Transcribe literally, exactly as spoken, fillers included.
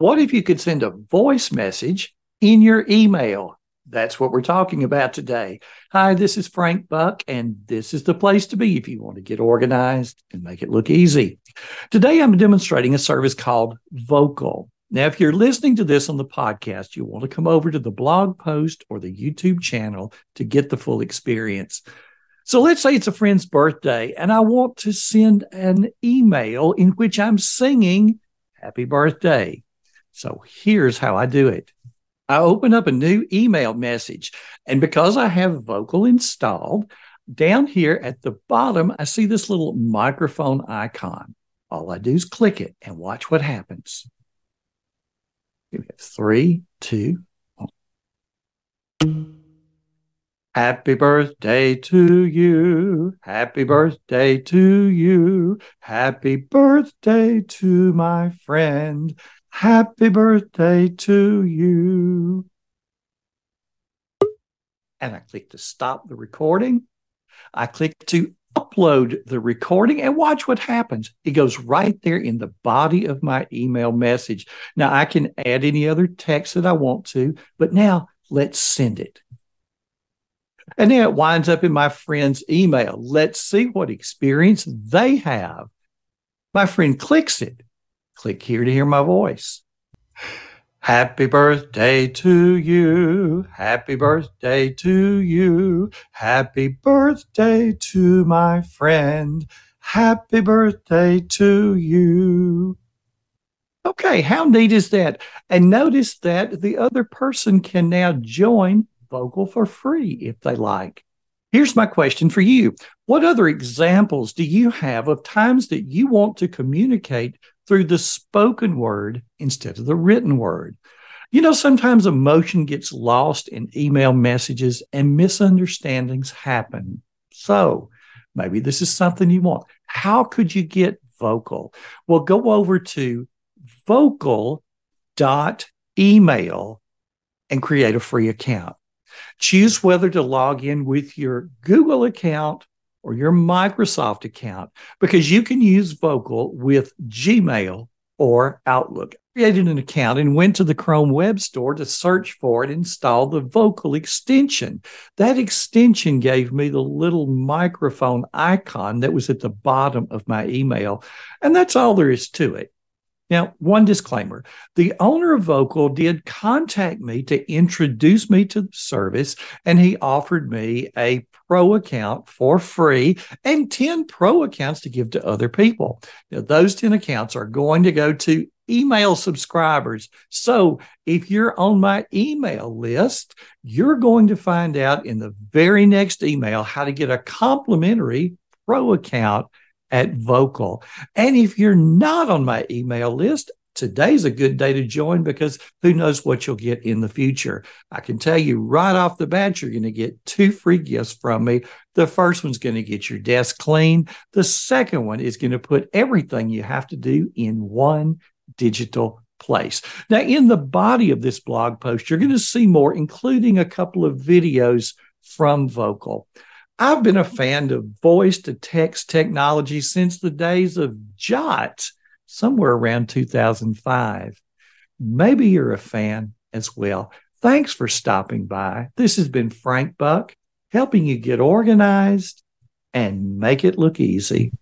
What if you could send a voice message in your email? That's what we're talking about today. Hi, this is Frank Buck, and this is the place to be if you want to get organized and make it look easy. Today, I'm demonstrating a service called Vocal. Now, if you're listening to this on the podcast, you'll want to come over to the blog post or the YouTube channel to get the full experience. So let's say it's a friend's birthday, and I want to send an email in which I'm singing happy birthday. So here's how I do it. I open up a new email message, and because I have Vocal installed, down here at the bottom, I see this little microphone icon. All I do is click it and watch what happens. We have three, two, one. Happy birthday to you. Happy birthday to you. Happy birthday to my friend. Happy birthday to you. And I click to stop the recording. I click to upload the recording and watch what happens. It goes right there in the body of my email message. Now, I can add any other text that I want to, but now let's send it. And now it winds up in my friend's email. Let's see what experience they have. My friend clicks it. Click here to hear my voice. Happy birthday to you. Happy birthday to you. Happy birthday to my friend. Happy birthday to you. Okay, how neat is that? And notice that the other person can now join Vocal for free if they like. Here's my question for you. What other examples do you have of times that you want to communicate through the spoken word instead of the written word? You know, sometimes emotion gets lost in email messages and misunderstandings happen. So maybe this is something you want. How could you get Vocal? Well, go over to vocal dot email and create a free account. Choose whether to log in with your Google account or your Microsoft account, because you can use Vocal with Gmail or Outlook. I created an account and went to the Chrome Web Store to search for and install the Vocal extension. That extension gave me the little microphone icon that was at the bottom of my email, and that's all there is to it. Now, one disclaimer, the owner of Vocal did contact me to introduce me to the service, and he offered me a pro account for free and ten pro accounts to give to other people. Now, those ten accounts are going to go to email subscribers. So if you're on my email list, you're going to find out in the very next email how to get a complimentary pro account at Vocal. And if you're not on my email list, today's a good day to join, because who knows what you'll get in the future. I can tell you right off the bat, you're going to get two free gifts from me. The first one's going to get your desk clean. The second one is going to put everything you have to do in one digital place. Now, in the body of this blog post, you're going to see more, including a couple of videos from Vocal. I've been a fan of voice-to-text technology since the days of Jot, somewhere around two thousand five. Maybe you're a fan as well. Thanks for stopping by. This has been Frank Buck, helping you get organized and make it look easy.